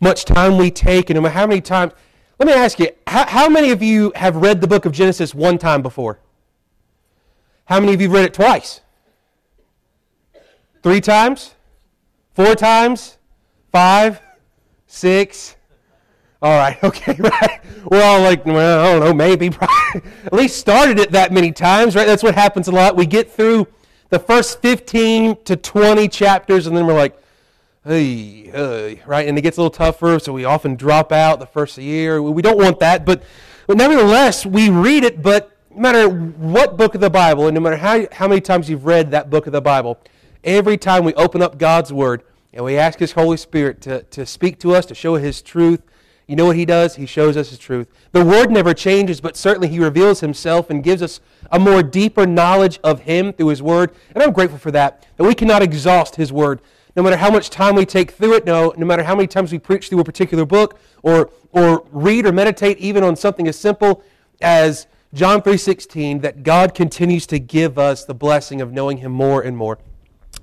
much time we take and no matter how many times. Let me ask you, how many of you have read the book of Genesis one time before? How many of you have read it twice? 3 times? 4 times? 5? 6? All right, okay, right? We're all like, well, I don't know, maybe. Probably. At least started it that many times, right? That's what happens a lot. We get through the first 15 to 20 chapters, and then we're like, hey, right? And it gets a little tougher, so we often drop out the first year. We don't want that, but nevertheless, we read it, but no matter what book of the Bible, and no matter how many times you've read that book of the Bible, every time we open up God's Word, and we ask His Holy Spirit to speak to us, to show His truth, you know what He does? He shows us His truth. The Word never changes, but certainly He reveals Himself and gives us a more deeper knowledge of Him through His Word. And I'm grateful for that we cannot exhaust His Word. No matter how much time we take through it, no matter how many times we preach through a particular book or read or meditate even on something as simple as John 3:16, that God continues to give us the blessing of knowing Him more and more.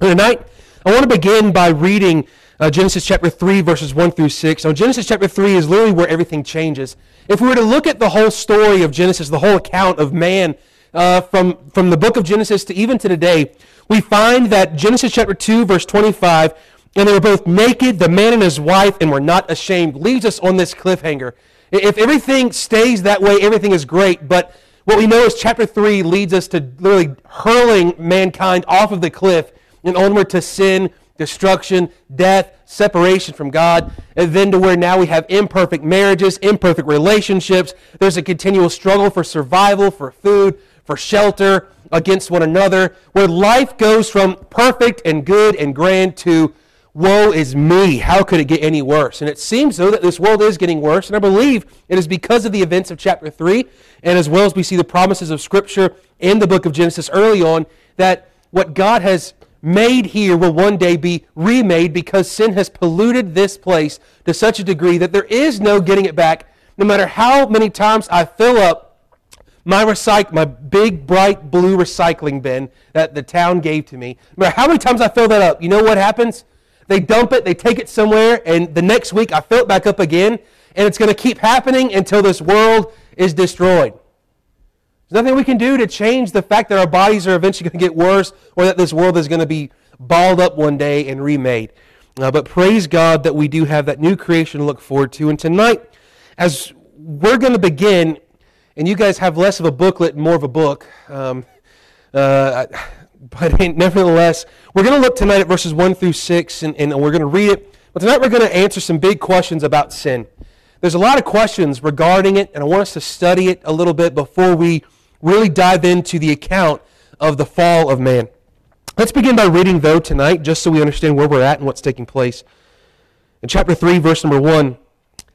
And tonight, I want to begin by reading Genesis chapter 3, verses 1 through 6. So Genesis chapter 3 is literally where everything changes. If we were to look at the whole story of Genesis, the whole account of man, from the book of Genesis to even to today, we find that Genesis chapter 2, verse 25, and they were both naked, the man and his wife, and were not ashamed, leaves us on this cliffhanger. If everything stays that way, everything is great, but what we know is chapter 3 leads us to literally hurling mankind off of the cliff and onward to sin, destruction, death, separation from God, and then to where now we have imperfect marriages, imperfect relationships. There's a continual struggle for survival, for food, for shelter, against one another, where life goes from perfect and good and grand to woe is me, how could it get any worse? And it seems, though, that this world is getting worse, and I believe it is because of the events of chapter 3, and as well as we see the promises of Scripture in the book of Genesis early on, that what God has made here will one day be remade because sin has polluted this place to such a degree that there is no getting it back. No matter how many times I fill up my big bright blue recycling bin that the town gave to me, no matter how many times I fill that up, you know what happens? They dump it, they take it somewhere, and the next week I fill it back up again, and it's going to keep happening until this world is destroyed. There's nothing we can do to change the fact that our bodies are eventually going to get worse or that this world is going to be balled up one day and remade. But praise God that we do have that new creation to look forward to. And tonight, as we're going to begin, and you guys have less of a booklet and more of a book, but nevertheless, we're going to look tonight at verses 1 through 6, and we're going to read it. But tonight we're going to answer some big questions about sin. There's a lot of questions regarding it, and I want us to study it a little bit before we really dive into the account of the fall of man. Let's begin by reading, though, tonight, just so we understand where we're at and what's taking place. In chapter 3, verse number 1,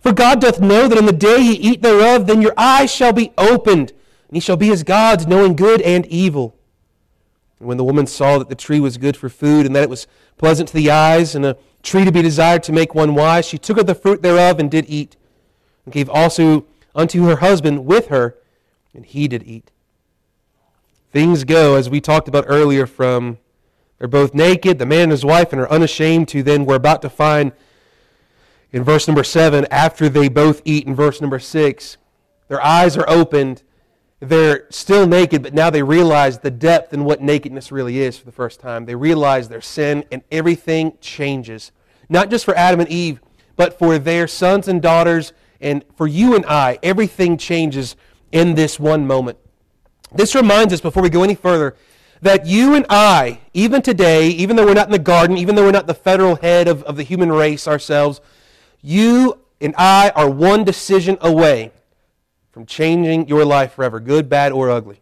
For God doth know that in the day ye eat thereof, then your eyes shall be opened, and ye shall be as gods, knowing good and evil. And when the woman saw that the tree was good for food, and that it was pleasant to the eyes, and a tree to be desired to make one wise, she took of the fruit thereof, and did eat, and gave also unto her husband with her, and he did eat." Things go, as we talked about earlier, from they're both naked, the man and his wife, and are unashamed, to then we're about to find in verse number 7, after they both eat in verse number 6, their eyes are opened, they're still naked, but now they realize the depth and what nakedness really is for the first time. They realize their sin, and everything changes. Not just for Adam and Eve, but for their sons and daughters, and for you and I, everything changes in this one moment. This reminds us, before we go any further, that you and I, even today, even though we're not in the garden, even though we're not the federal head of the human race ourselves, you and I are one decision away from changing your life forever, good, bad, or ugly.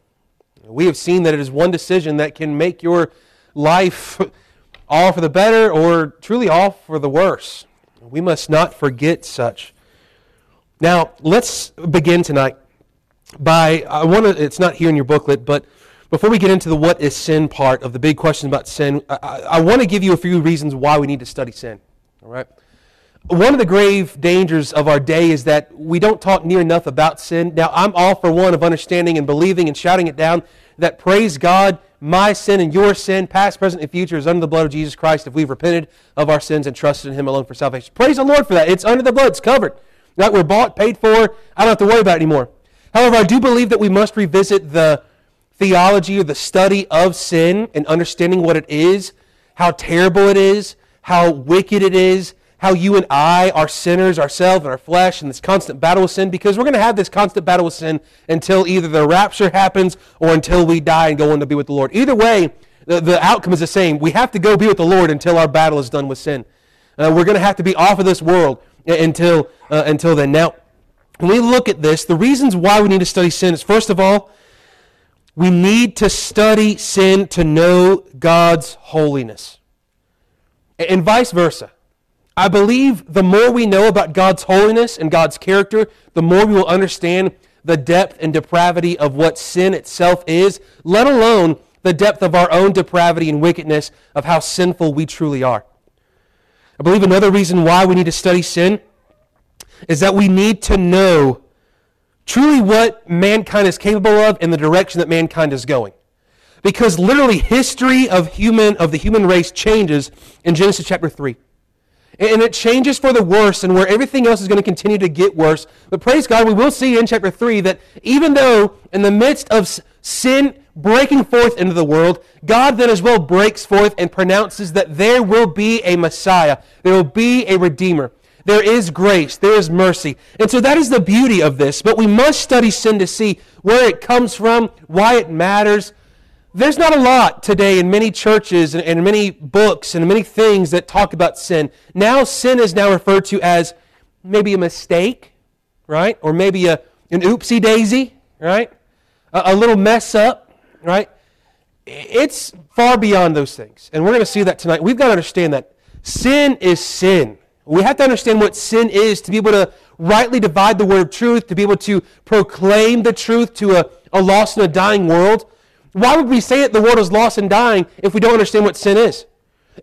We have seen that it is one decision that can make your life all for the better or truly all for the worse. We must not forget such. Now, let's begin tonight by, it's not here in your booklet, but before we get into the what is sin part of the big question about sin, I want to give you a few reasons why we need to study sin. All right? One of the grave dangers of our day is that we don't talk near enough about sin. Now, I'm all for one of understanding and believing and shouting it down that, praise God, my sin and your sin, past, present, and future, is under the blood of Jesus Christ if we've repented of our sins and trusted in Him alone for salvation. Praise the Lord for that. It's under the blood. It's covered. Right? We're bought, paid for. I don't have to worry about it anymore. However, I do believe that we must revisit the theology or the study of sin and understanding what it is, how terrible it is, how wicked it is, how you and I are sinners, ourselves and our flesh, and this constant battle with sin, because we're going to have this constant battle with sin until either the rapture happens or until we die and go on to be with the Lord. Either way, the outcome is the same. We have to go be with the Lord until our battle is done with sin. We're going to have to be off of this world until then. Now, when we look at this, the reasons why we need to study sin is, first of all, we need to study sin to know God's holiness, and vice versa. I believe the more we know about God's holiness and God's character, the more we will understand the depth and depravity of what sin itself is, let alone the depth of our own depravity and wickedness of how sinful we truly are. I believe another reason why we need to study sin is that we need to know truly what mankind is capable of and the direction that mankind is going. Because literally history of the human race changes in Genesis chapter 3. And it changes for the worse, and where everything else is going to continue to get worse. But praise God, we will see in chapter 3 that even though in the midst of sin breaking forth into the world, God then as well breaks forth and pronounces that there will be a Messiah. There will be a Redeemer. There is grace. There is mercy. And so that is the beauty of this. But we must study sin to see where it comes from, why it matters. There's not a lot today in many churches and many books and many things that talk about sin. Now sin is now referred to as maybe a mistake, right? Or maybe an oopsie-daisy, right? A little mess up, right? It's far beyond those things. And we're going to see that tonight. We've got to understand that sin is sin. We have to understand what sin is to be able to rightly divide the word of truth, to be able to proclaim the truth to a lost and a dying world. Why would we say that the world is lost and dying if we don't understand what sin is?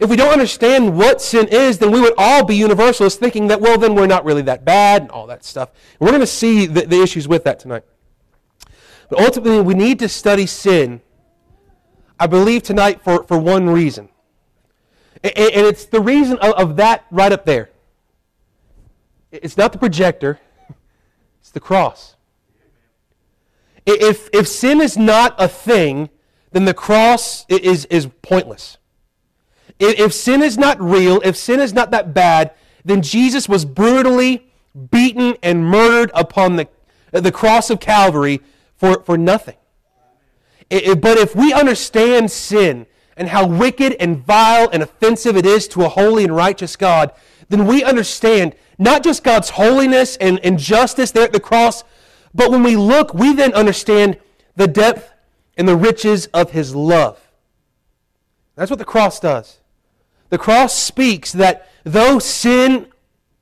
If we don't understand what sin is, then we would all be universalists thinking that, well, then we're not really that bad and all that stuff. And we're going to see the issues with that tonight. But ultimately, we need to study sin, I believe, tonight for one reason. And it's the reason of that right up there. It's not the projector. It's the cross. If sin is not a thing, then the cross is pointless. If sin is not real, if sin is not that bad, then Jesus was brutally beaten and murdered upon the cross of Calvary for nothing. But if we understand sin and how wicked and vile and offensive it is to a holy and righteous God, then we understand not just God's holiness and justice there at the cross, but when we look, we then understand the depth and the riches of His love. That's what the cross does. The cross speaks that though sin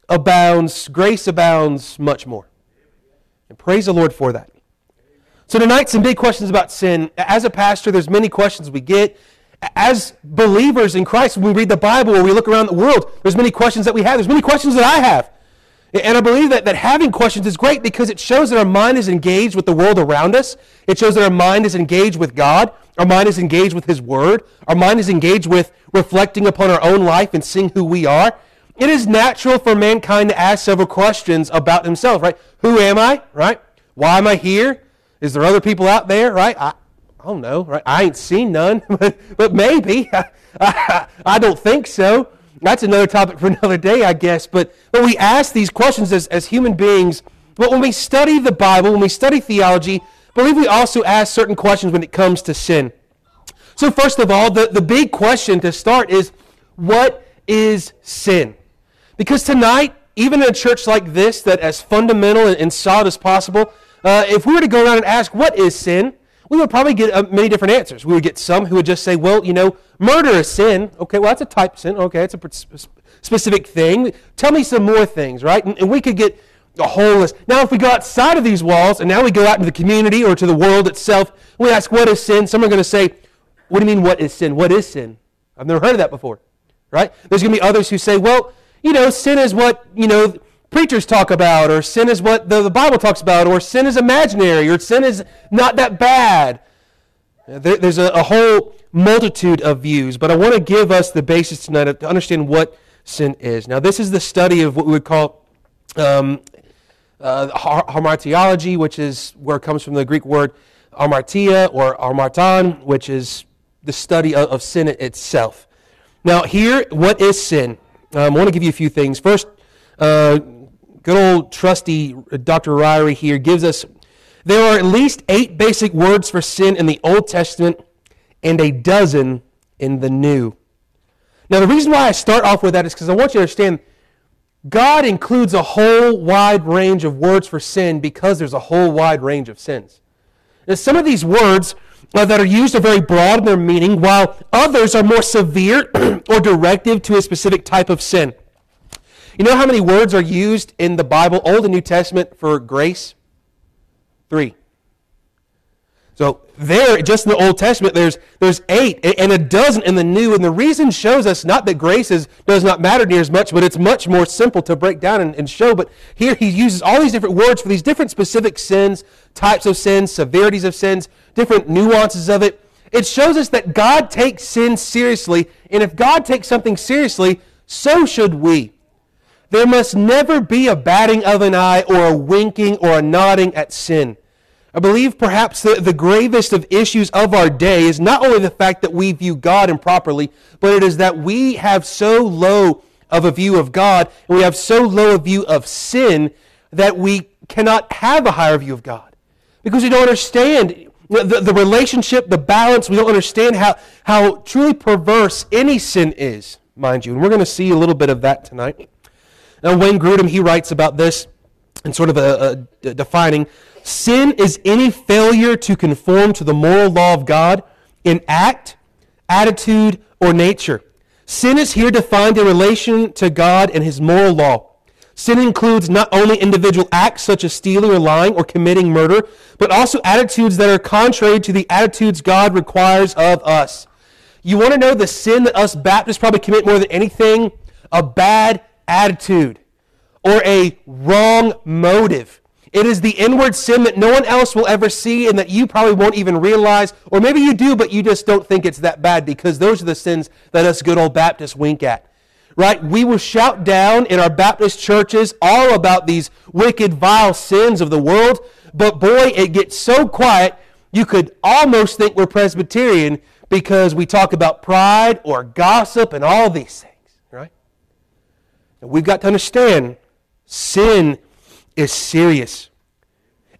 abounds, grace abounds much more. And praise the Lord for that. So tonight, some big questions about sin. As a pastor, there's many questions we get. As believers in Christ, when we read the Bible or we look around the world, there's many questions that we have. There's many questions that I have. And I believe that having questions is great because it shows that our mind is engaged with the world around us. It shows that our mind is engaged with God. Our mind is engaged with His Word. Our mind is engaged with reflecting upon our own life and seeing who we are. It is natural for mankind to ask several questions about himself, right? Who am I, right? Why am I here? Is there other people out there, right? I don't know, right? I ain't seen none, but maybe. I don't think so. That's another topic for another day, I guess. But we ask these questions as human beings. But when we study the Bible, when we study theology, I believe we also ask certain questions when it comes to sin. So first of all, the big question to start is, what is sin? Because tonight, even in a church like this, that as fundamental and solid as possible, if we were to go around and ask, what is sin? We would probably get many different answers. We would get some who would just say, well, you know, murder is sin. Okay, well, that's a type of sin. Okay, it's a specific thing. Tell me some more things, right? And we could get The whole list. Now, if we go outside of these walls, and now we go out into the community or to the world itself, we ask, what is sin? Some are going to say, what do you mean, what is sin? What is sin? I've never heard of that before, right? There's going to be others who say, well, sin is what, preachers talk about, or sin is what the Bible talks about, or sin is imaginary, or sin is not that bad. There's a whole multitude of views, but I want to give us the basis tonight to understand what sin is. Now, this is the study of what we would call hamartiology, which is where it comes from the Greek word hamartia or hamarton, which is the study of sin itself. Now, here, what is sin? I want to give you a few things. First, good old trusty Dr. Ryrie here gives us, there are at least 8 basic words for sin in the Old Testament and a dozen in the New. Now, the reason why I start off with that is because I want you to understand God includes a whole wide range of words for sin because there's a whole wide range of sins. Now, some of these words that are used are very broad in their meaning, while others are more severe or directive to a specific type of sin. You know how many words are used in the Bible, Old and New Testament, for grace? 3. So there, just in the Old Testament, there's 8 and a dozen in the New. And the reason shows us not that grace does not matter near as much, but it's much more simple to break down and show. But here he uses all these different words for these different specific sins, types of sins, severities of sins, different nuances of it. It shows us that God takes sin seriously. And if God takes something seriously, so should we. There must never be a batting of an eye or a winking or a nodding at sin. I believe perhaps the gravest of issues of our day is not only the fact that we view God improperly, but it is that we have so low of a view of God, and we have so low a view of sin that we cannot have a higher view of God. Because we don't understand the relationship, the balance, we don't understand how truly perverse any sin is, mind you. And we're going to see a little bit of that tonight. Now, Wayne Grudem, he writes about this in sort of a defining, sin is any failure to conform to the moral law of God in act, attitude, or nature. Sin is here defined in relation to God and His moral law. Sin includes not only individual acts such as stealing or lying or committing murder, but also attitudes that are contrary to the attitudes God requires of us. You want to know the sin that us Baptists probably commit more than anything? A bad attitude or a wrong motive. It is the inward sin that no one else will ever see and that you probably won't even realize, or maybe you do, but you just don't think it's that bad, because those are the sins that us good old Baptists wink at, right? We will shout down in our Baptist churches all about these wicked, vile sins of the world, but boy, it gets so quiet, you could almost think we're Presbyterian because we talk about pride or gossip and all these things. We've got to understand sin is serious.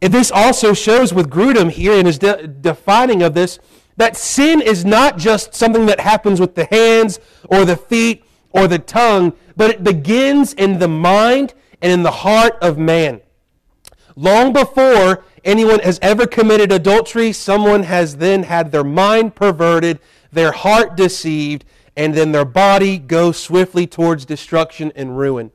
And this also shows with Grudem here in his defining of this, that sin is not just something that happens with the hands or the feet or the tongue, but it begins in the mind and in the heart of man. Long before anyone has ever committed adultery, someone has then had their mind perverted, their heart deceived, and then their body goes swiftly towards destruction and ruin.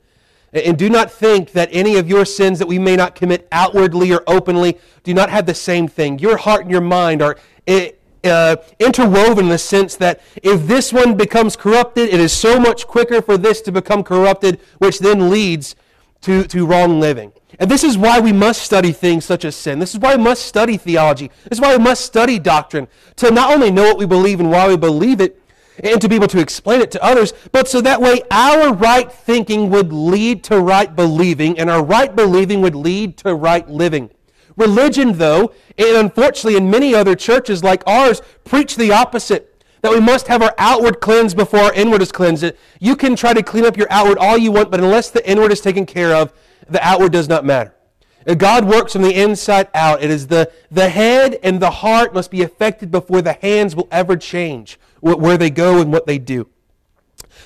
And do not think that any of your sins that we may not commit outwardly or openly do not have the same thing. Your heart and your mind are interwoven in the sense that if this one becomes corrupted, it is so much quicker for this to become corrupted, which then leads to wrong living. And this is why we must study things such as sin. This is why we must study theology. This is why we must study doctrine, to not only know what we believe and why we believe it, and to be able to explain it to others, but so that way our right thinking would lead to right believing, and our right believing would lead to right living. Religion, though, and unfortunately in many other churches like ours, preach the opposite, that we must have our outward cleansed before our inward is cleansed. You can try to clean up your outward all you want, but unless the inward is taken care of, the outward does not matter. God works from the inside out. It is the head and the heart must be affected before the hands will ever change where they go and what they do.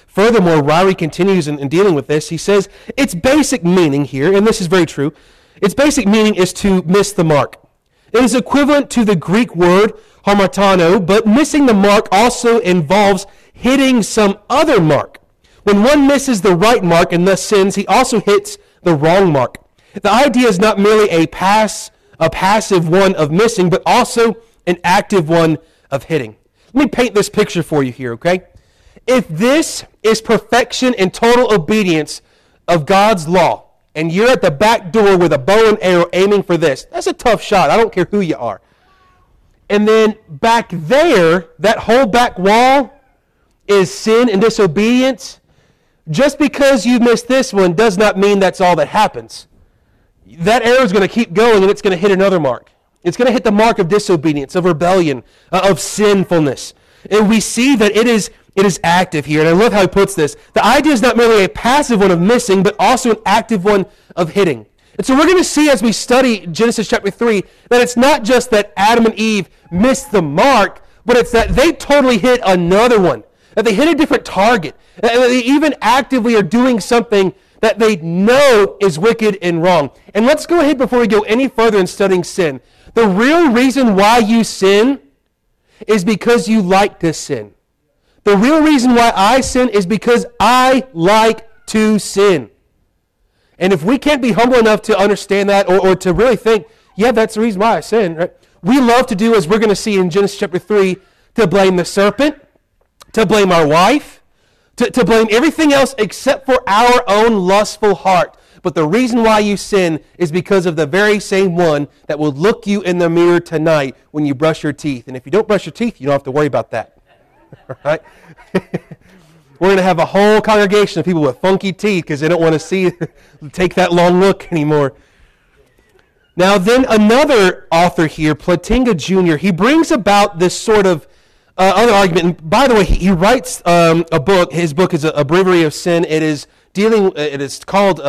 Furthermore, Ryrie continues in dealing with this. He says, its basic meaning here, and this is very true, its basic meaning is to miss the mark. It is equivalent to the Greek word hamartano, but missing the mark also involves hitting some other mark. When one misses the right mark and thus sins, he also hits the wrong mark. The idea is not merely a passive one of missing, but also an active one of hitting. Let me paint this picture for you here, okay? If this is perfection and total obedience of God's law, and you're at the back door with a bow and arrow aiming for this, that's a tough shot. I don't care who you are. And then back there, that whole back wall is sin and disobedience. Just because you missed this one does not mean that's all that happens. That arrow is going to keep going, and it's going to hit another mark. It's going to hit the mark of disobedience, of rebellion, of sinfulness. And we see that it is active here. And I love how he puts this. The idea is not merely a passive one of missing, but also an active one of hitting. And so we're going to see as we study Genesis chapter 3 that it's not just that Adam and Eve missed the mark, but it's that they totally hit another one, that they hit a different target, that they even actively are doing something that they know is wicked and wrong. And let's go ahead before we go any further in studying sin. The real reason why you sin is because you like to sin. The real reason why I sin is because I like to sin. And if we can't be humble enough to understand that or to really think, yeah, that's the reason why I sin, right? We love to do, as we're going to see in Genesis chapter 3, to blame the serpent, to blame our wife, to blame everything else except for our own lustful heart. But the reason why you sin is because of the very same one that will look you in the mirror tonight when you brush your teeth. And if you don't brush your teeth, you don't have to worry about that. Right? We're going to have a whole congregation of people with funky teeth because they don't want to take that long look anymore. Now then another author here, Platinga Jr., he brings about this sort of other argument. And by the way, he writes a book. His book is a Breviary of Sin. It's not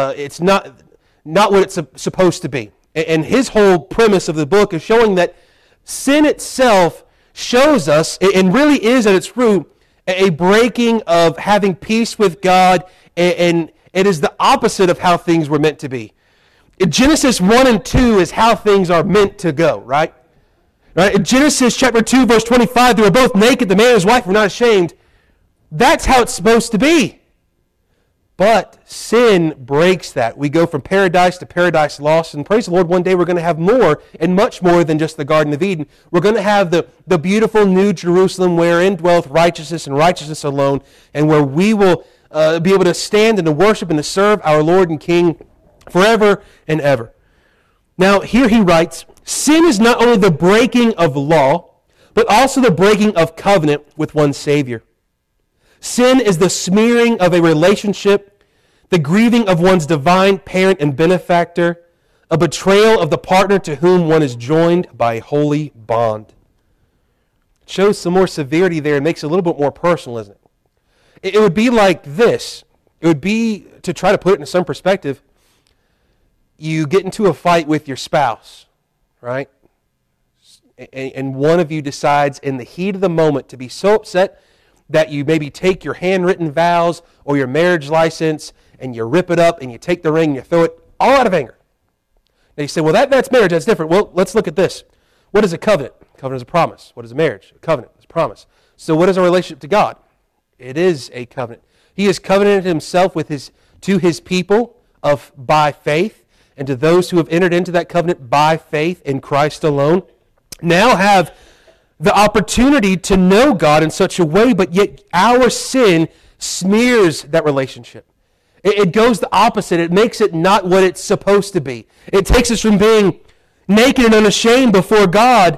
what it's supposed to be. And his whole premise of the book is showing that sin itself shows us, and really is at its root, a breaking of having peace with God, and it is the opposite of how things were meant to be. Genesis 1 and 2 is how things are meant to go, right? Right? In Genesis chapter 2, verse 25, they were both naked, the man and his wife were not ashamed. That's how it's supposed to be. But sin breaks that. We go from paradise to paradise lost. And praise the Lord, one day we're going to have more and much more than just the Garden of Eden. We're going to have the beautiful new Jerusalem wherein dwelleth righteousness and righteousness alone, and where we will be able to stand and to worship and to serve our Lord and King forever and ever. Now, here he writes, sin is not only the breaking of law, but also the breaking of covenant with one Savior. Sin is the smearing of a relationship, the grieving of one's divine parent and benefactor, a betrayal of the partner to whom one is joined by a holy bond. It shows some more severity there and makes it a little bit more personal, isn't it? It would be like this. It would be, to try to put it in some perspective, you get into a fight with your spouse, right? And one of you decides in the heat of the moment to be so upset that you maybe take your handwritten vows or your marriage license and you rip it up and you take the ring and you throw it all out of anger. Now you say, well, that's marriage, that's different. Well, let's look at this. What is a covenant? A covenant is a promise. What is a marriage? A covenant is a promise. So what is our relationship to God? It is a covenant. He has covenanted himself with to his people by faith, and to those who have entered into that covenant by faith in Christ alone now have the opportunity to know God in such a way, but yet our sin smears that relationship. It goes the opposite. It makes it not what it's supposed to be. It takes us from being naked and unashamed before God,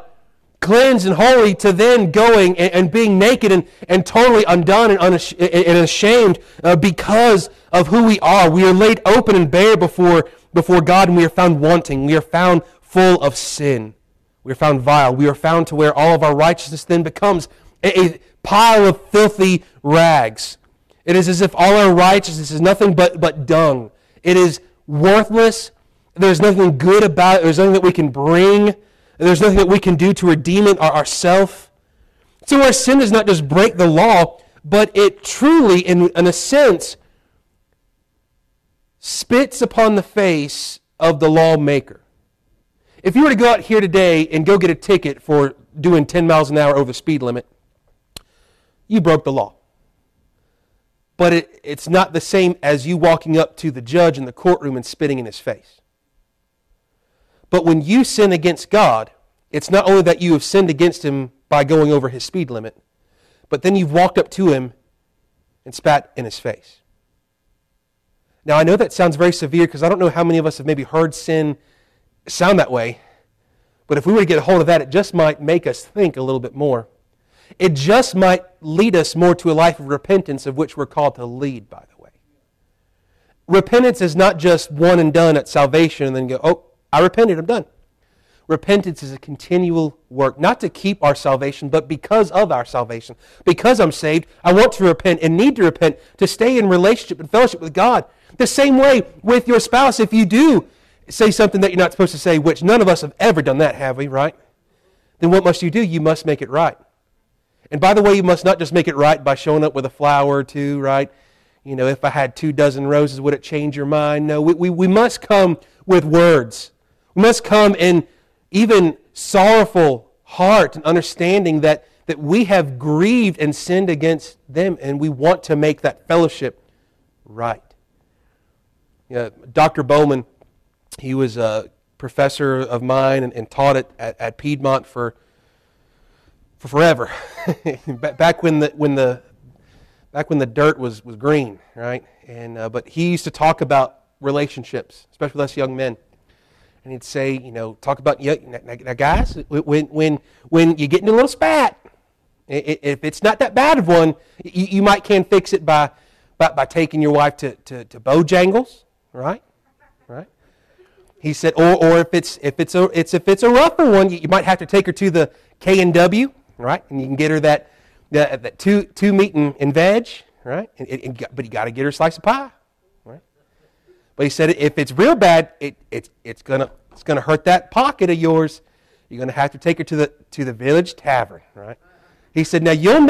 cleansed and holy, to then going and being naked and totally undone and ashamed because of who we are. We are laid open and bare before God, and we are found wanting. We are found full of sin. We are found vile. We are found to where all of our righteousness then becomes a pile of filthy rags. It is as if all our righteousness is nothing but dung. It is worthless. There's nothing good about it. There's nothing that we can bring. There's nothing that we can do to redeem it or ourself. So our sin does not just break the law, but it truly, in a sense, spits upon the face of the lawmaker. If you were to go out here today and go get a ticket for doing 10 miles an hour over the speed limit, you broke the law. But it's not the same as you walking up to the judge in the courtroom and spitting in his face. But when you sin against God, it's not only that you have sinned against Him by going over His speed limit, but then you've walked up to Him and spat in His face. Now, I know that sounds very severe because I don't know how many of us have maybe heard sin sound that way. But if we were to get a hold of that, it just might make us think a little bit more. It just might lead us more to a life of repentance, of which we're called to lead, by the way. Repentance is not just one and done at salvation and then go, oh, I repented, I'm done. Repentance is a continual work, not to keep our salvation, but because of our salvation. Because I'm saved, I want to repent and need to repent to stay in relationship and fellowship with God. The same way with your spouse, if you do say something that you're not supposed to say, which none of us have ever done that, have we, right? Then what must you do? You must make it right. And by the way, you must not just make it right by showing up with a flower or two, right? You know, if I had 24 roses, would it change your mind? No, we must come with words. We must come in even sorrowful heart and understanding that we have grieved and sinned against them, and we want to make that fellowship right. You know, Dr. Bowman, he was a professor of mine and taught at Piedmont for forever, back when the dirt was green, right? And but he used to talk about relationships, especially with us young men, and he'd say, you know, talk about, yeah, now guys, when you get into a little spat, if it's not that bad of one, you might can fix it by taking your wife to Bojangles, right? He said, or if it's a rougher one, you might have to take her to the K&W, right? And you can get her that two meat and veg, right? But you got to get her a slice of pie, right? But he said, if it's real bad, it's gonna hurt that pocket of yours. You're gonna have to take her to the village tavern, right? He said, now you'll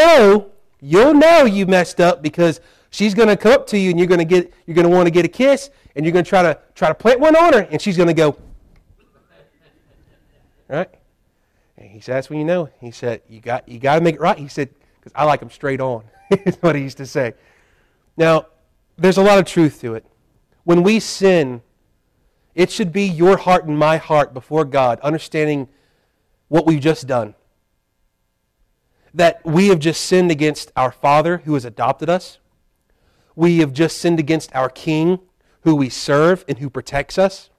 know you messed up because she's gonna come up to you and you're gonna want to get a kiss. And you're going to try to plant one on her, and she's going to go, right? And he said, that's when you know. He said, you got to make it right. He said, because I like them straight on, is what he used to say. Now, there's a lot of truth to it. When we sin, it should be your heart and my heart before God, understanding what we've just done. That we have just sinned against our Father who has adopted us. We have just sinned against our King who we serve and who protects us.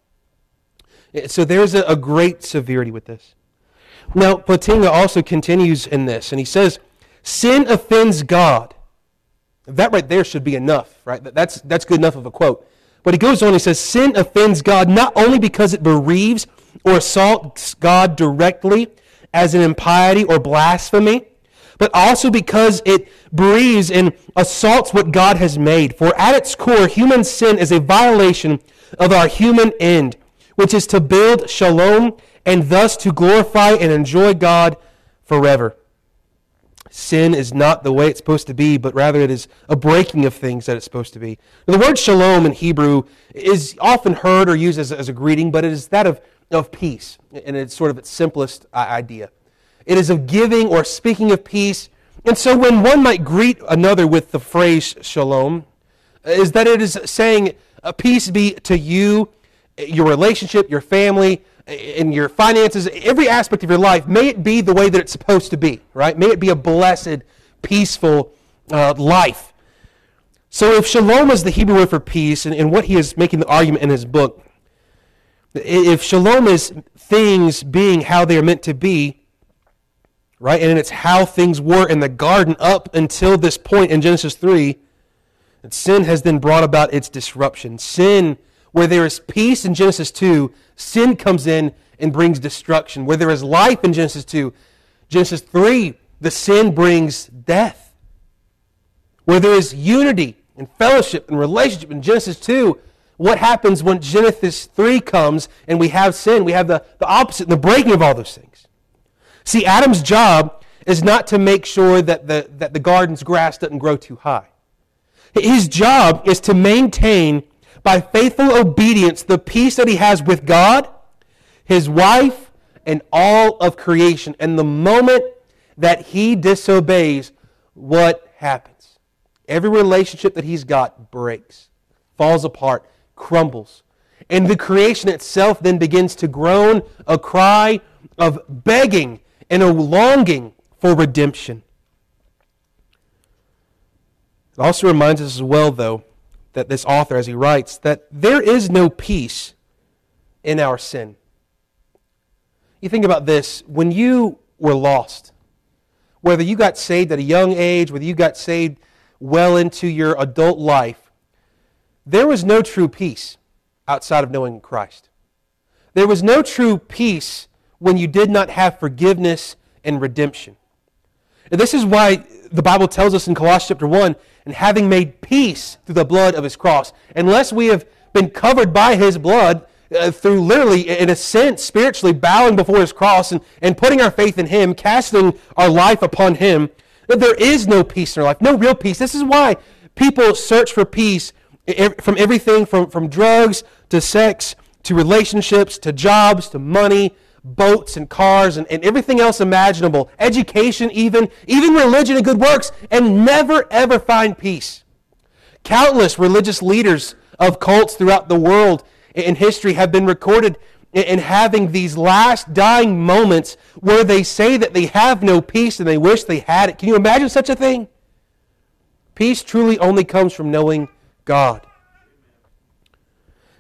So there's a great severity with this. Now, Platinga also continues in this, and he says, sin offends God. That right there should be enough, right? That's good enough of a quote. But he goes on, he says, sin offends God not only because it bereaves or assaults God directly as an impiety or blasphemy, but also because it breathes and assaults what God has made. For at its core, human sin is a violation of our human end, which is to build shalom and thus to glorify and enjoy God forever. Sin is not the way it's supposed to be, but rather it is a breaking of things that it's supposed to be. Now, the word shalom in Hebrew is often heard or used as a greeting, but it is that of peace, and it's sort of its simplest idea. It is of giving or speaking of peace. And so when one might greet another with the phrase shalom, is that it is saying peace be to you, your relationship, your family, and your finances, every aspect of your life. May it be the way that it's supposed to be, right? May it be a blessed, peaceful life. So if shalom is the Hebrew word for peace, and what he is making the argument in his book, if shalom is things being how they are meant to be, right, and it's how things were in the garden up until this point in Genesis 3, that sin has then brought about its disruption. Sin, where there is peace in Genesis 2, sin comes in and brings destruction. Where there is life in Genesis 2, Genesis 3, the sin brings death. Where there is unity and fellowship and relationship in Genesis 2, what happens when Genesis 3 comes and we have sin? We have the opposite and the breaking of all those things. See, Adam's job is not to make sure that the garden's grass doesn't grow too high. His job is to maintain, by faithful obedience, the peace that he has with God, his wife, and all of creation. And the moment that he disobeys, what happens? Every relationship that he's got breaks, falls apart, crumbles. And the creation itself then begins to groan, a cry of begging and a longing for redemption. It also reminds us as well, though, that this author, as he writes, that there is no peace in our sin. You think about this. When you were lost, whether you got saved at a young age, whether you got saved well into your adult life, there was no true peace outside of knowing Christ. There was no true peace when you did not have forgiveness and redemption. And this is why the Bible tells us in Colossians chapter 1, and having made peace through the blood of His cross, unless we have been covered by His blood through literally, in a sense, spiritually bowing before His cross and putting our faith in Him, casting our life upon Him, that there is no peace in our life, no real peace. This is why people search for peace from everything from drugs to sex to relationships to jobs to money, boats and cars and everything else imaginable, education even religion and good works, and never ever find peace. Countless religious leaders of cults throughout the world in history have been recorded in having these last dying moments where they say that they have no peace and they wish they had it. Can you imagine such a thing? Peace truly only comes from knowing God.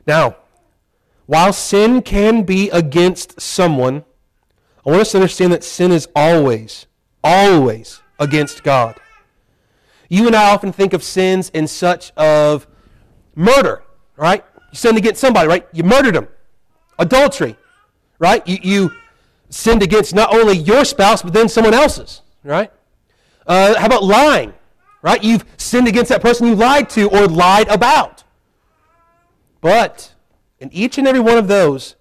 Now, while sin can be against someone, I want us to understand that sin is always, always against God. You and I often think of sins in such of murder, right? You sinned against somebody, right? You murdered them. Adultery, right? You sinned against not only your spouse, but then someone else's, right? How about lying, right? You've sinned against that person you lied to or lied about. But in each and every one of those,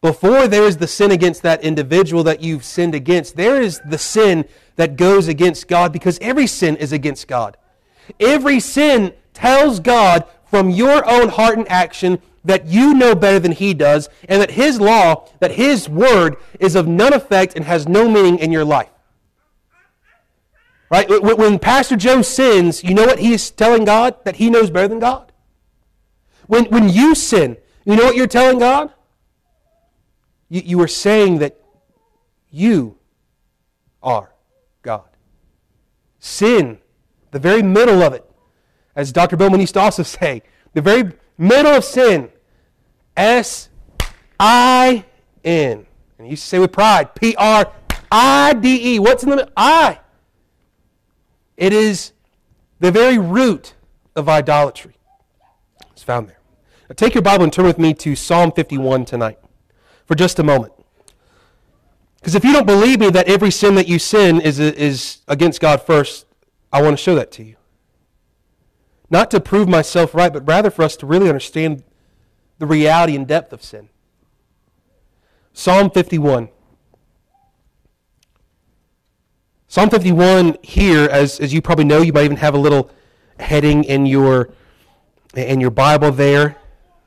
before there is the sin against that individual that you've sinned against, there is the sin that goes against God, because every sin is against God. Every sin tells God from your own heart and action that you know better than He does, and that His law, that His word is of none effect and has no meaning in your life. Right? When Pastor Joe sins, you know what he is telling God? That he knows better than God. When you sin, you know what you're telling God? You are saying that you are God. Sin, the very middle of it, as Dr. Billman used to also say, the very middle of sin, S-I-N. And he used to say with pride, P-R-I-D-E. What's in the middle? I. It is the very root of idolatry. It's found there. Now take your Bible and turn with me to Psalm 51 tonight for just a moment. Because if you don't believe me that every sin that you sin is against God first, I want to show that to you. Not to prove myself right, but rather for us to really understand the reality and depth of sin. Psalm 51. Psalm 51 here, as you probably know, you might even have a little heading in your Bible there.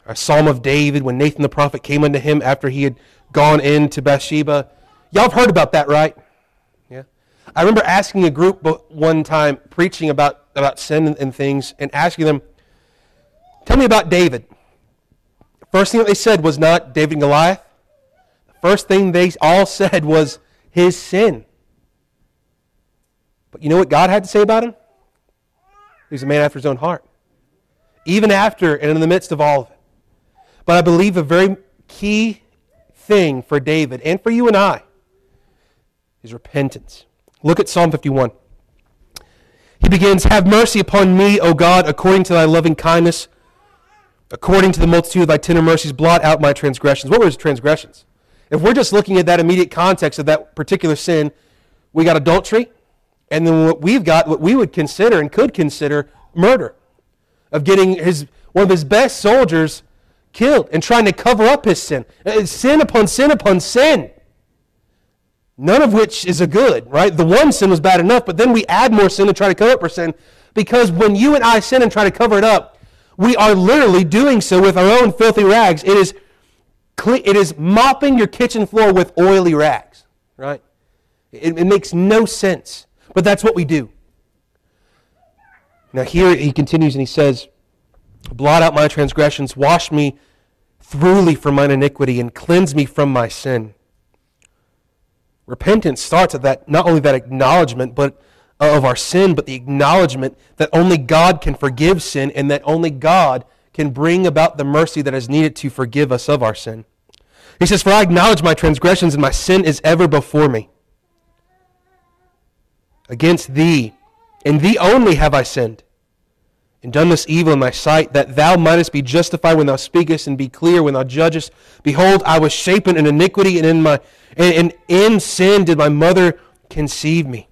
A Psalm of David, when Nathan the prophet came unto him after he had gone into Bathsheba. Y'all have heard about that, right? Yeah. I remember asking a group one time, preaching about sin and things, and asking them, tell me about David. First thing that they said was not David and Goliath. The first thing they all said was his sin. But you know what God had to say about him? He was a man after His own heart. Even after and in the midst of all of it. But I believe a very key thing for David and for you and I is repentance. Look at Psalm 51. He begins, have mercy upon me, O God, according to Thy loving kindness, according to the multitude of Thy tender mercies, blot out my transgressions. What were his transgressions? If we're just looking at that immediate context of that particular sin, we got adultery, and then what we would consider and could consider murder, of getting one of his best soldiers killed and trying to cover up his sin. Sin upon sin upon sin. None of which is a good, right? The one sin was bad enough, but then we add more sin to try to cover up our sin, because when you and I sin and try to cover it up, we are literally doing so with our own filthy rags. It is mopping your kitchen floor with oily rags, right? It makes no sense, but that's what we do. Now here he continues and he says, blot out my transgressions, wash me throughly from mine iniquity and cleanse me from my sin. Repentance starts at that, not only that acknowledgement but of our sin, but the acknowledgement that only God can forgive sin and that only God can bring about the mercy that is needed to forgive us of our sin. He says, "For I acknowledge my transgressions, and my sin is ever before me. Against thee, and thee only have I sinned, and done this evil in thy sight, that thou mightest be justified when thou speakest, and be clear when thou judgest. Behold, I was shapen in iniquity, and in sin did my mother conceive me."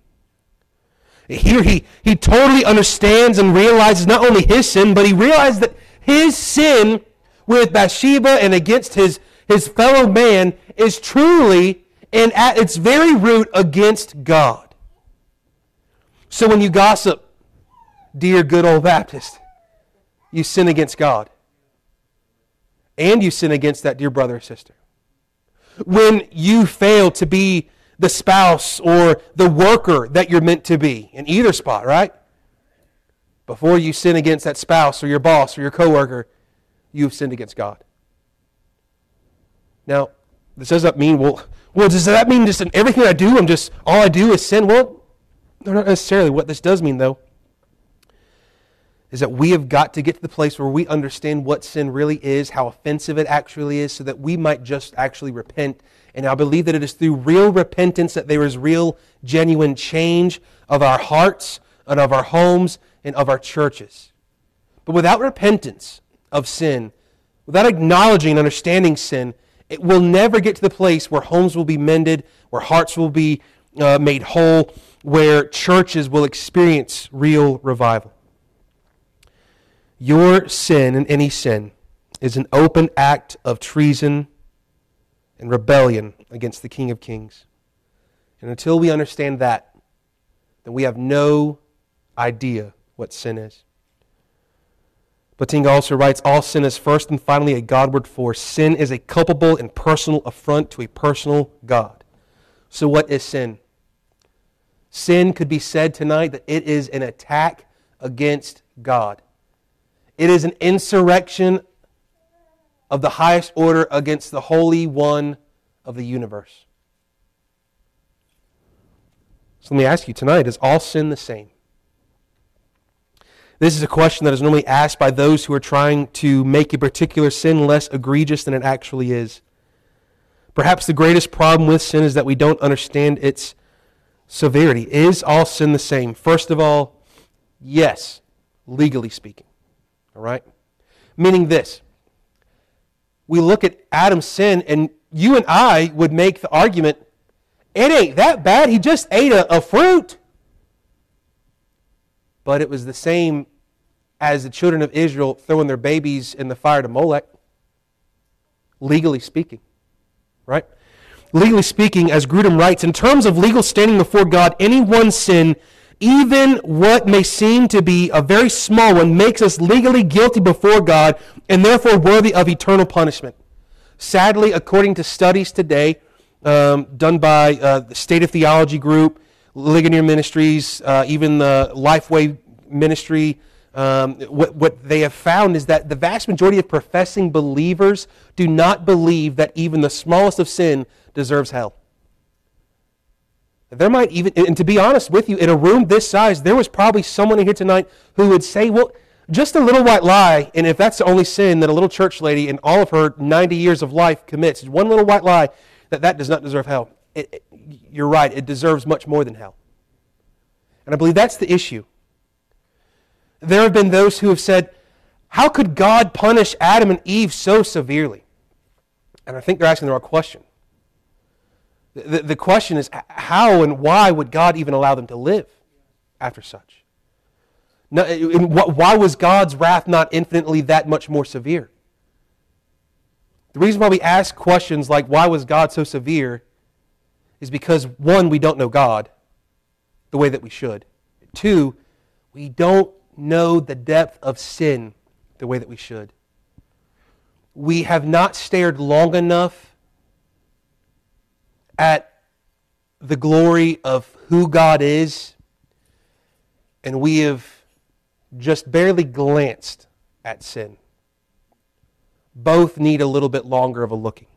Here he totally understands and realizes not only his sin, but he realized that his sin with Bathsheba and against his fellow man is truly and at its very root against God. So when you gossip, dear good old Baptist, you sin against God. And you sin against that dear brother or sister. When you fail to be the spouse or the worker that you're meant to be, in either spot, right? Before you sin against that spouse or your boss or your coworker, you've sinned against God. Now, this doesn't mean, well, does that mean just in everything I do, all I do is sin? Well, no, not necessarily. What this does mean, though, is that we have got to get to the place where we understand what sin really is, how offensive it actually is, so that we might just actually repent. And I believe that it is through real repentance that there is real, genuine change of our hearts and of our homes and of our churches. But without repentance of sin, without acknowledging and understanding sin, it will never get to the place where homes will be mended, where hearts will be made whole, where churches will experience real revival. Your sin, and any sin, is an open act of treason and rebellion against the King of Kings. And until we understand that, then we have no idea what sin is. Platinga also writes, "All sin is first and finally a Godward force. Sin is a culpable and personal affront to a personal God." So what is sin? Sin could be said tonight that it is an attack against God. It is an insurrection of the highest order against the Holy One of the universe. So let me ask you tonight, is all sin the same? This is a question that is normally asked by those who are trying to make a particular sin less egregious than it actually is. Perhaps the greatest problem with sin is that we don't understand its severity. Is all sin the same? First of all, yes, legally speaking. All right? Meaning this, we look at Adam's sin and you and I would make the argument, it ain't that bad, he just ate a fruit. But it was the same as the children of Israel throwing their babies in the fire to Molech, legally speaking, right? Legally speaking, as Grudem writes, in terms of legal standing before God, any one sin, even what may seem to be a very small one, makes us legally guilty before God and therefore worthy of eternal punishment. Sadly, according to studies today done by the State of Theology Group, Ligonier Ministries, even the Lifeway Ministry, what they have found is that the vast majority of professing believers do not believe that even the smallest of sin deserves hell. There might even, and to be honest with you, in a room this size, there was probably someone in here tonight who would say, well, just a little white lie, and if that's the only sin that a little church lady in all of her 90 years of life commits, one little white lie, that does not deserve hell. You're right, it deserves much more than hell. And I believe that's the issue. There have been those who have said, how could God punish Adam and Eve so severely? And I think they're asking the wrong question. The question is, how and why would God even allow them to live after such? Why was God's wrath not infinitely that much more severe? The reason why we ask questions like, why was God so severe, is because, one, we don't know God the way that we should. Two, we don't know the depth of sin the way that we should. We have not stared long enough at the glory of who God is, and we have just barely glanced at sin. Both need a little bit longer of a looking.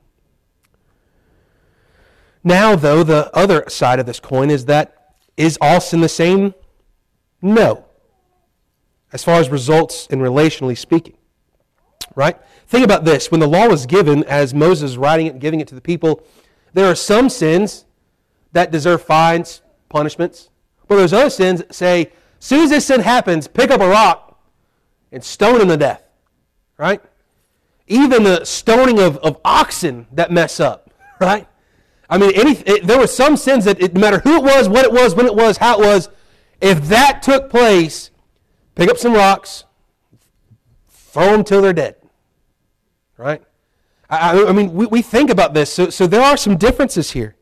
Now, though, the other side of this coin is that, is all sin the same? No. As far as results and relationally speaking. Right? Think about this. When the law was given, as Moses writing it and giving it to the people, there are some sins that deserve fines, punishments. But there's other sins that say, as soon as this sin happens, pick up a rock and stone him to death. Right? Even the stoning of oxen that mess up. Right? I mean, there were some sins that no matter who it was, what it was, when it was, how it was, if that took place, pick up some rocks, throw them till they're dead. Right? I mean, we think about this, so there are some differences here.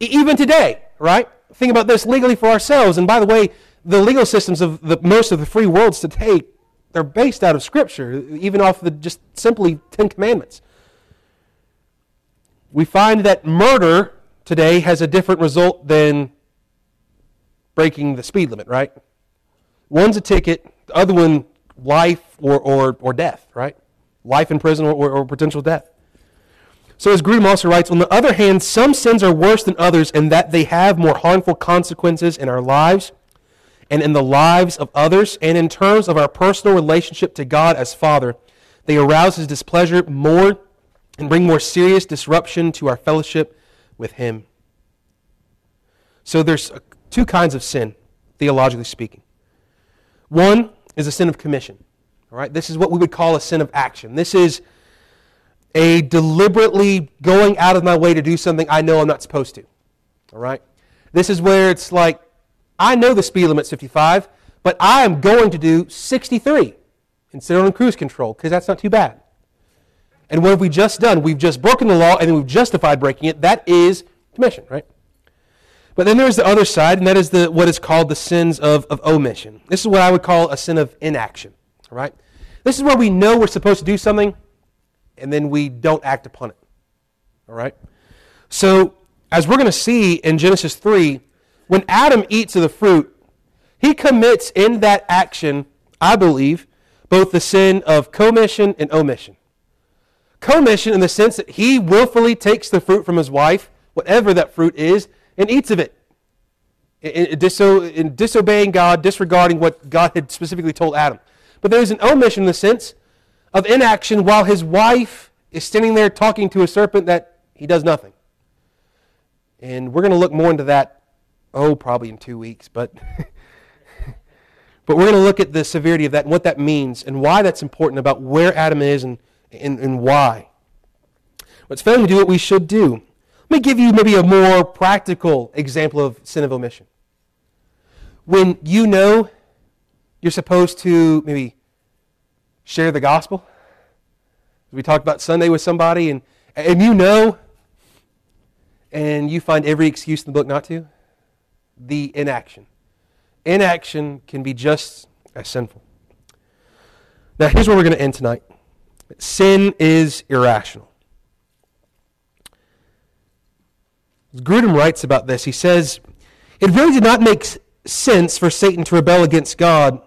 Even today, right? Think about this legally for ourselves. And by the way, the legal systems of most of the free worlds today, they're based out of Scripture, even off the just simply Ten Commandments. We find that murder today has a different result than breaking the speed limit, right? One's a ticket, the other one life or death, right? Life in prison or potential death. So as Grudem also writes, on the other hand, some sins are worse than others in that they have more harmful consequences in our lives and in the lives of others, and in terms of our personal relationship to God as Father. They arouse His displeasure more and bring more serious disruption to our fellowship with Him. So there's two kinds of sin, theologically speaking. One is a sin of commission. All right, this is what we would call a sin of action. This is a deliberately going out of my way to do something I know I'm not supposed to. All right, this is where it's like, I know the speed limit's 55, but I am going to do 63 and sit on cruise control because that's not too bad. And what have we just done? We've just broken the law and then we've justified breaking it. That is commission, right? But then there's the other side, and that is what is called the sins of omission. This is what I would call a sin of inaction. All right? This is where we know we're supposed to do something, and then we don't act upon it. All right? So, as we're going to see in Genesis 3, when Adam eats of the fruit, he commits in that action, I believe, both the sin of commission and omission. Commission in the sense that he willfully takes the fruit from his wife, whatever that fruit is, and eats of it, in disobeying God, disregarding what God had specifically told Adam. But there's an omission in the sense of inaction while his wife is standing there talking to a serpent that he does nothing. And we're going to look more into that, probably in 2 weeks. But, but we're going to look at the severity of that and what that means and why that's important about where Adam is and why. But it's failing to do what we should do. Let me give you maybe a more practical example of sin of omission. When you know you're supposed to maybe share the gospel. We talked about Sunday with somebody, and you know, and you find every excuse in the book not to. The inaction. Inaction can be just as sinful. Now here's where we're going to end tonight. Sin is irrational. Grudem writes about this. He says, it really did not make sense for Satan to rebel against God.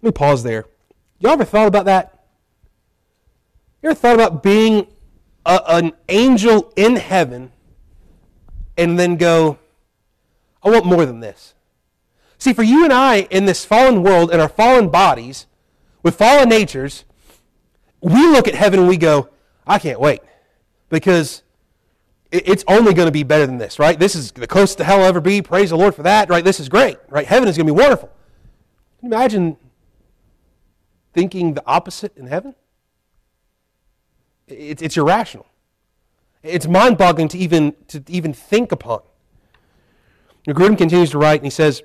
Let me pause there. You ever thought about that? You ever thought about being an angel in heaven and then go, I want more than this? See, for you and I in this fallen world, in our fallen bodies, with fallen natures, we look at heaven and we go, I can't wait. Because it's only going to be better than this, right? This is the closest to hell I'll ever be. Praise the Lord for that, right? This is great, right? Heaven is going to be wonderful. Can you imagine thinking the opposite in heaven? It's irrational. It's mind-boggling to even think upon. Now, Grudem continues to write, and he says,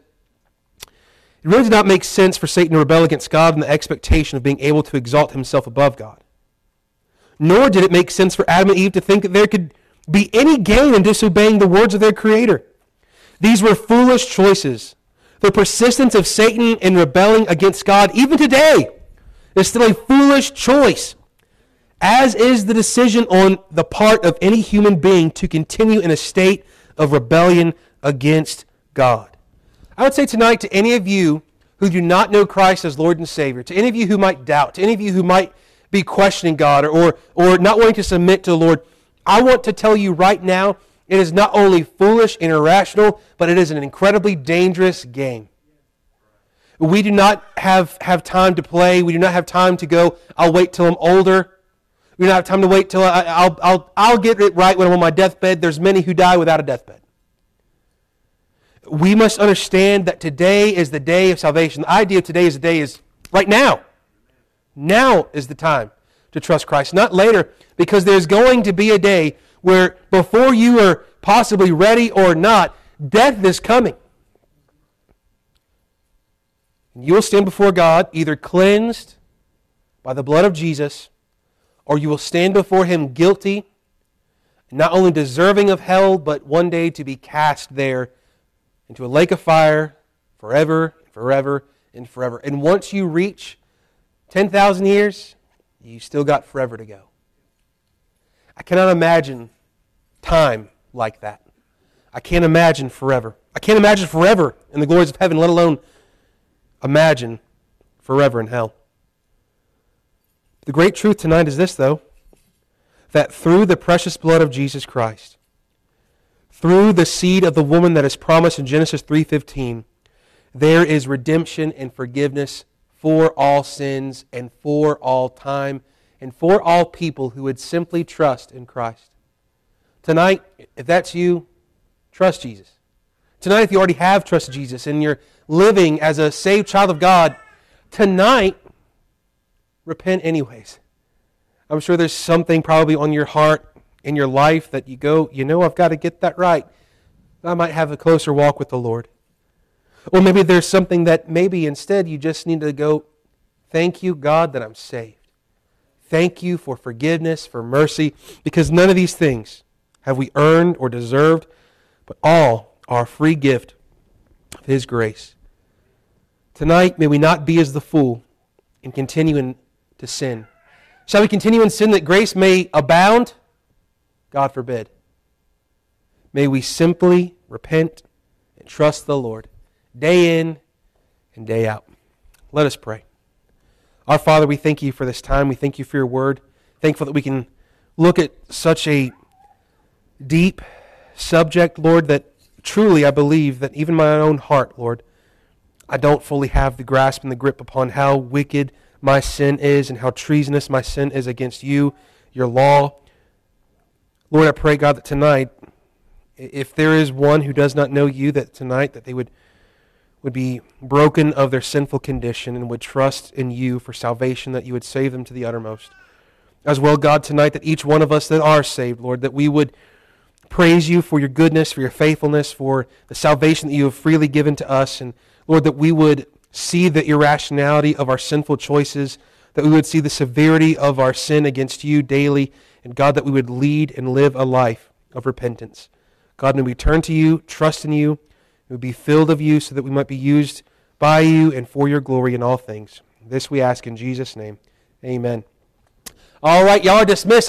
it really did not make sense for Satan to rebel against God in the expectation of being able to exalt himself above God. Nor did it make sense for Adam and Eve to think that there could be any gain in disobeying the words of their Creator. These were foolish choices. The persistence of Satan in rebelling against God, even today, is still a foolish choice, as is the decision on the part of any human being to continue in a state of rebellion against God. I would say tonight to any of you who do not know Christ as Lord and Savior, to any of you who might doubt, to any of you who might be questioning God or not wanting to submit to the Lord, I want to tell you right now, it is not only foolish and irrational, but it is an incredibly dangerous game. We do not have time to play. We do not have time to go, I'll wait till I'm older. We don't have time to wait till I'll get it right when I'm on my deathbed. There's many who die without a deathbed. We must understand that today is the day of salvation. The idea of today is the day is right now. Now is the time to trust Christ, not later, because there's going to be a day where before you are possibly ready or not, death is coming. And you will stand before God either cleansed by the blood of Jesus, or you will stand before Him guilty, not only deserving of hell, but one day to be cast there into a lake of fire forever, forever, and forever. And once you reach 10,000 years, you still got forever to go. I cannot imagine time like that. I can't imagine forever. I can't imagine forever in the glories of heaven, let alone imagine forever in hell. The great truth tonight is this, though, that through the precious blood of Jesus Christ, through the seed of the woman that is promised in Genesis 3:15, there is redemption and forgiveness for all sins and for all time and for all people who would simply trust in Christ. Tonight, if that's you, trust Jesus. Tonight, if you already have trusted Jesus and you're living as a saved child of God, tonight, repent anyways. I'm sure there's something probably on your heart, in your life that you go, you know, I've got to get that right. I might have a closer walk with the Lord. Or maybe there's something that maybe instead you just need to go, thank you, God, that I'm saved. Thank you for forgiveness, for mercy, because none of these things have we earned or deserved, but all are a free gift of His grace. Tonight, may we not be as the fool and continue to sin. Shall we continue in sin that grace may abound? God forbid. May we simply repent and trust the Lord day in and day out. Let us pray. Our Father, we thank You for this time. We thank You for Your Word. Thankful that we can look at such a deep subject, Lord, that truly I believe that even my own heart, Lord, I don't fully have the grasp and the grip upon how wicked my sin is and how treasonous my sin is against You, Your law. Lord, I pray, God, that tonight, if there is one who does not know You, that tonight that they would be broken of their sinful condition and would trust in You for salvation, that You would save them to the uttermost. As well, God, tonight that each one of us that are saved, Lord, that we would praise You for Your goodness, for Your faithfulness, for the salvation that You have freely given to us. And Lord, that we would see the irrationality of our sinful choices, that we would see the severity of our sin against You daily, and God, that we would lead and live a life of repentance. God, may we turn to You, trust in You, we be filled of You so that we might be used by You and for Your glory in all things. This we ask in Jesus' name. Amen. All right, y'all are dismissed.